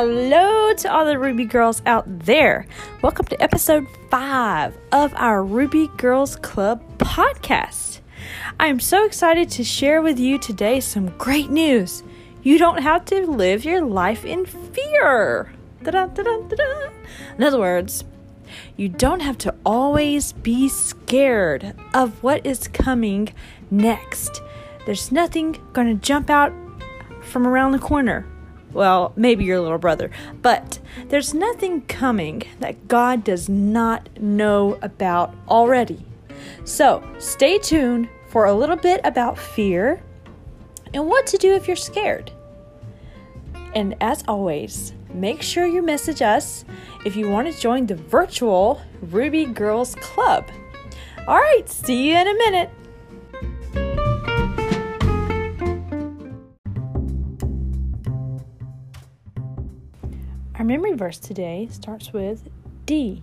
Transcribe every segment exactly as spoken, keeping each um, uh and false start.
Hello to all the Ruby girls out there. Welcome to episode five of our Ruby Girls Club podcast. I am so excited to share with you today some great news. You don't have to live your life in fear. Da-da-da-da-da-da. In other words, you don't have to always be scared of what is coming next. There's nothing going to jump out from around the corner. Well, maybe your little brother, but there's nothing coming that God does not know about already. So stay tuned for a little bit about fear and what to do if you're scared. And as always, make sure you message us if you want to join the virtual Ruby Girls Club. All right, see you in a minute. Our memory verse today starts with D,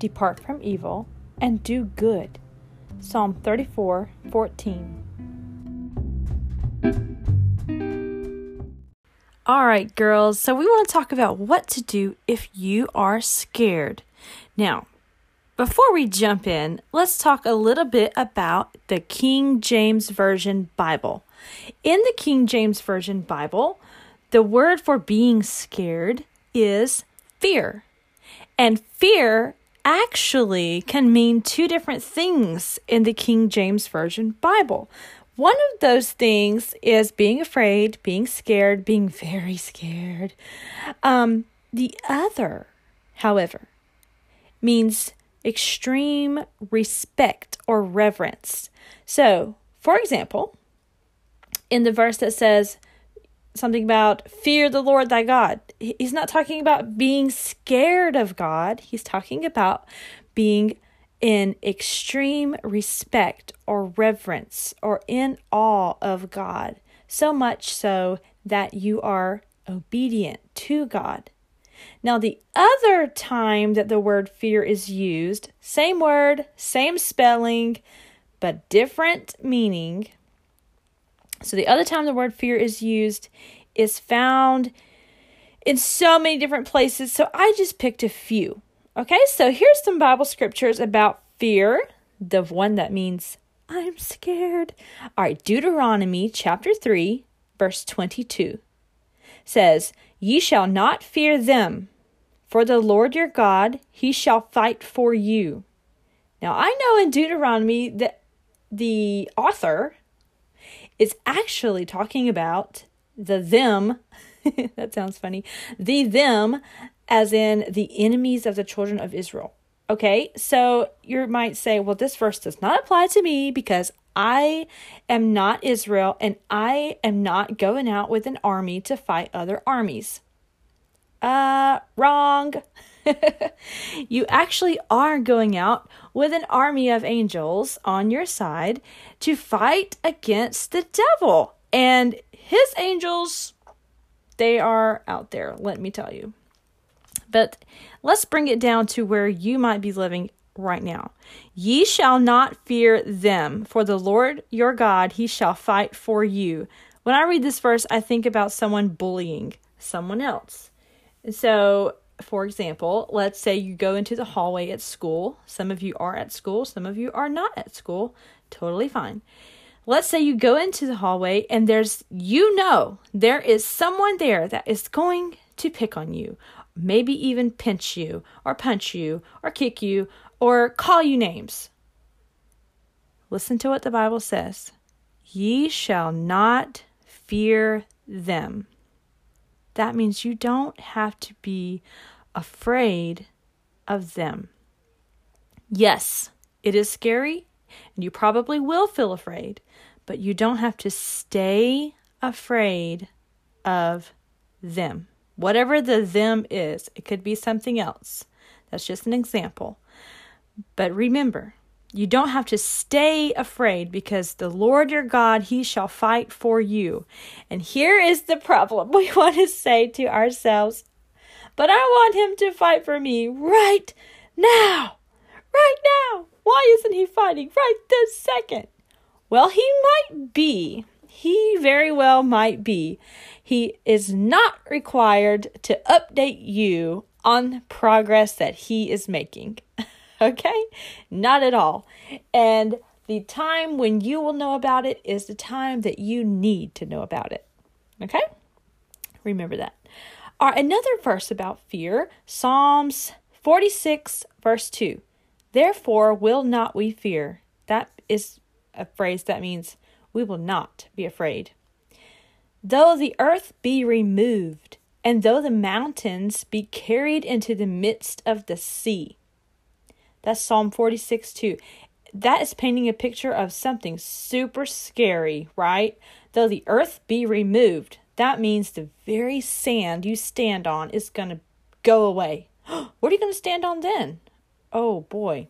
depart from evil and do good. Psalm thirty-four fourteen. All right, girls, so we want to talk about what to do if you are scared. Now, before we jump in, let's talk a little bit about the King James Version Bible. In the King James Version Bible, the word for being scared is fear. And fear actually can mean two different things in the King James Version Bible. One of those things is being afraid, being scared, being very scared. Um, the other, however, means extreme respect or reverence. So, for example, in the verse that says something about fear the Lord thy God, he's not talking about being scared of God. He's talking about being in extreme respect or reverence or in awe of God, so much so that you are obedient to God. Now, the other time that the word fear is used, same word, same spelling, but different meaning. So the other time the word fear is used is found in so many different places. So I just picked a few. Okay, so here's some Bible scriptures about fear. The one that means I'm scared. All right, Deuteronomy chapter three, verse twenty-two says, Ye shall not fear them, for the Lord your God, he shall fight for you. Now I know in Deuteronomy that the author is actually talking about the them, that sounds funny, the them as in the enemies of the children of Israel. Okay, so you might say, well, this verse does not apply to me because I am not Israel and I am not going out with an army to fight other armies. Uh, wrong. You actually are going out with an army of angels on your side to fight against the devil. And his angels, they are out there, let me tell you. But let's bring it down to where you might be living right now. Ye shall not fear them, for the Lord your God, he shall fight for you. When I read this verse, I think about someone bullying someone else. So, for example, let's say you go into the hallway at school. Some of you are at school. Some of you are not at school. Totally fine. Let's say you go into the hallway and there's, you know, there is someone there that is going to pick on you. Maybe even pinch you or punch you or kick you or call you names. Listen to what the Bible says. Ye shall not fear them. That means you don't have to be afraid of them. Yes, it is scary, and you probably will feel afraid, but you don't have to stay afraid of them. Whatever the them is, it could be something else. That's just an example. But remember, you don't have to stay afraid because the Lord your God, he shall fight for you. And here is the problem we want to say to ourselves, but I want him to fight for me right now, right now. Why isn't he fighting right this second? Well, he might be. He very well might be. He is not required to update you on progress that he is making. Okay? Not at all. And the time when you will know about it is the time that you need to know about it. Okay? Remember that. All right, another verse about fear, Psalms forty-six, verse two. Therefore, will not we fear? That is a phrase that means we will not be afraid. Though the earth be removed, and though the mountains be carried into the midst of the sea. That's Psalm forty-six, two. That is painting a picture of something super scary, right? Though the earth be removed, that means the very sand you stand on is going to go away. What are you going to stand on then? Oh boy.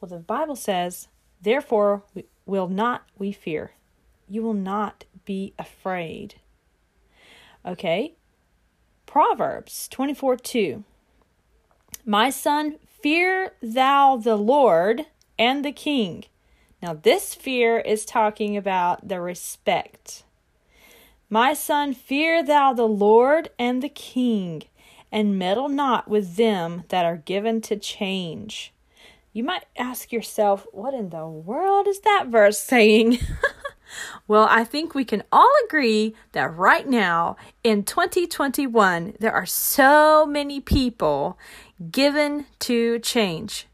Well, the Bible says, therefore we will not we fear. You will not be afraid. Okay. Proverbs twenty-four two. My son, fear thou the Lord and the king. Now this fear is talking about the respect. My son, fear thou the Lord and the king, and meddle not with them that are given to change. You might ask yourself, what in the world is that verse saying? Well, I think we can all agree that right now in twenty twenty-one, there are so many people given to change.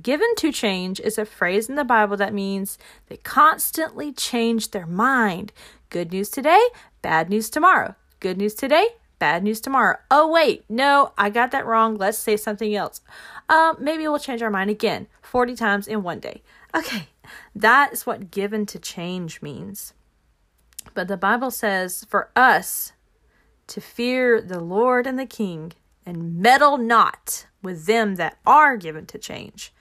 Given to change is a phrase in the Bible that means they constantly change their mind. Good news today, bad news tomorrow. Good news today, bad news tomorrow. Oh, wait, no, I got that wrong. Let's say something else. Um, maybe we'll change our mind again forty times in one day. Okay, that is what given to change means. But the Bible says for us to fear the Lord and the King and meddle not with them that are given to change.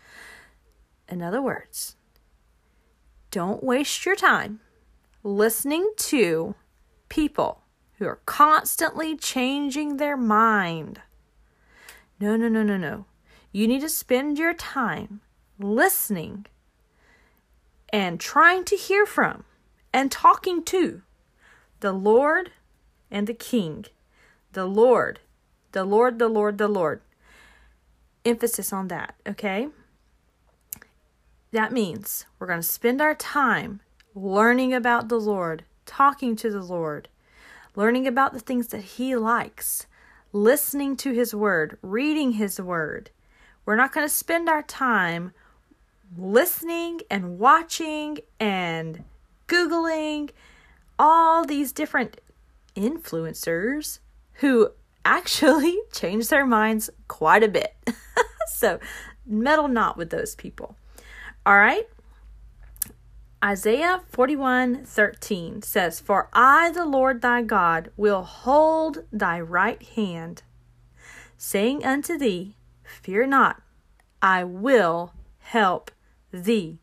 In other words, don't waste your time listening to people who are constantly changing their mind. No, no, no, no, no. You need to spend your time listening and trying to hear from and talking to the Lord and the King. The Lord, the Lord, the Lord, the Lord. Emphasis on that, okay? That means we're going to spend our time learning about the Lord, talking to the Lord, learning about the things that he likes, listening to his word, reading his word. We're not going to spend our time listening and watching and Googling all these different influencers who actually change their minds quite a bit. So meddle not with those people. All right. Isaiah forty-one thirteen says, for I, the Lord thy God, will hold thy right hand, saying unto thee, fear not, I will help thee.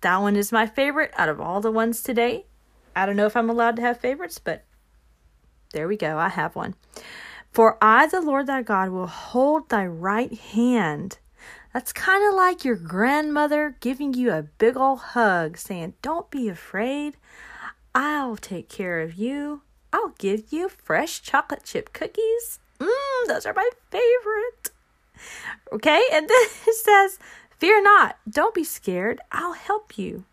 That one is my favorite out of all the ones today. I don't know if I'm allowed to have favorites, but there we go. I have one. For I, the Lord thy God, will hold thy right hand. That's kind of like your grandmother giving you a big old hug saying, don't be afraid. I'll take care of you. I'll give you fresh chocolate chip cookies. Mmm, those are my favorite. Okay, and then it says, fear not. Don't be scared. I'll help you.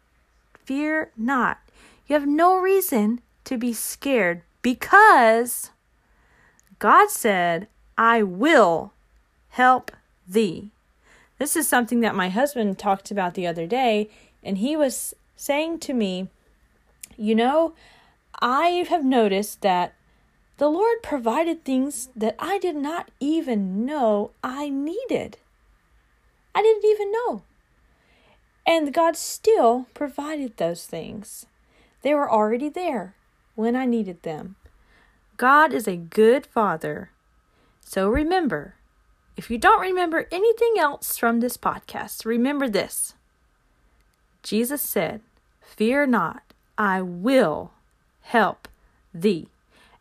Fear not. You have no reason to be scared because God said, I will help thee. This is something that my husband talked about the other day, and he was saying to me, you know, I have noticed that the Lord provided things that I did not even know I needed. I didn't even know. And God still provided those things. They were already there when I needed them. God is a good Father. So remember, if you don't remember anything else from this podcast, remember this. Jesus said, fear not, I will help thee.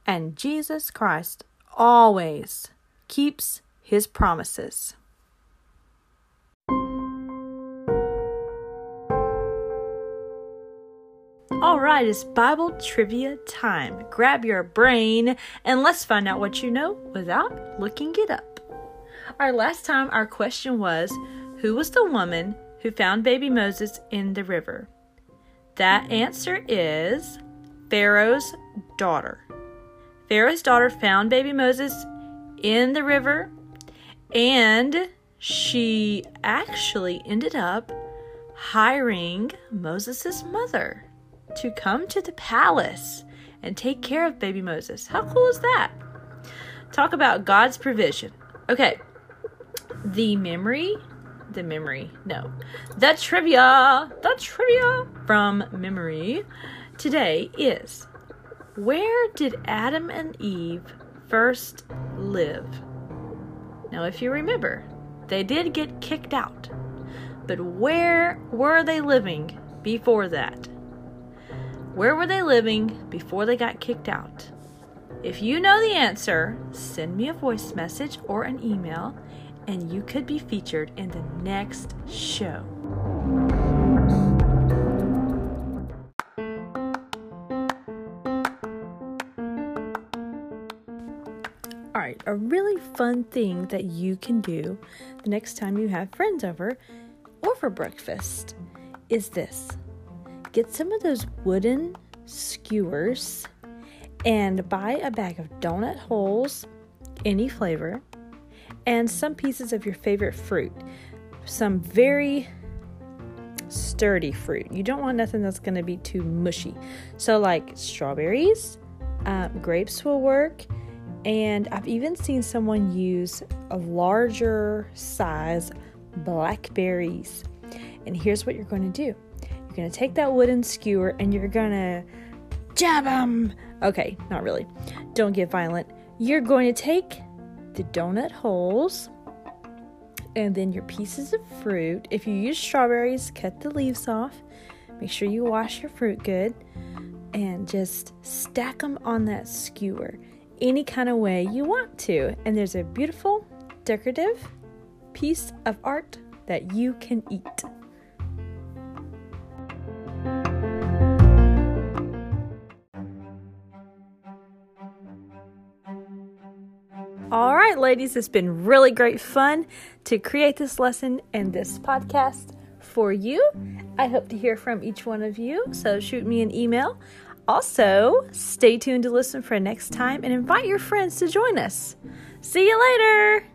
And Jesus Christ always keeps his promises. All right, it's Bible trivia time. Grab your brain and let's find out what you know without looking it up. All right, last time our question was, who was the woman who found baby Moses in the river? That answer is Pharaoh's daughter. Pharaoh's daughter found baby Moses in the river, and she actually ended up hiring Moses' mother to come to the palace and take care of baby Moses. How cool is that? Talk about God's provision. Okay, the memory, the memory, no, the trivia, the trivia from memory today is, where did Adam and Eve first live? Now, if you remember, they did get kicked out, but where were they living before that? Where were they living before they got kicked out? If you know the answer, send me a voice message or an email, and you could be featured in the next show. All right, a really fun thing that you can do the next time you have friends over or for breakfast is this. Get some of those wooden skewers and buy a bag of donut holes, any flavor, and some pieces of your favorite fruit. Some very sturdy fruit. You don't want nothing that's going to be too mushy. So like strawberries, uh, grapes will work, and I've even seen someone use a larger size blackberries. And here's what you're going to do. You're going to take that wooden skewer and you're going to jab them. Okay, not really. Don't get violent. You're going to take the donut holes and then your pieces of fruit. If you use strawberries, cut the leaves off. Make sure you wash your fruit good and just stack them on that skewer any kind of way you want to. And there's a beautiful decorative piece of art that you can eat. All right, ladies, it's been really great fun to create this lesson and this podcast for you. I hope to hear from each one of you, so shoot me an email. Also, stay tuned to listen for next time and invite your friends to join us. See you later!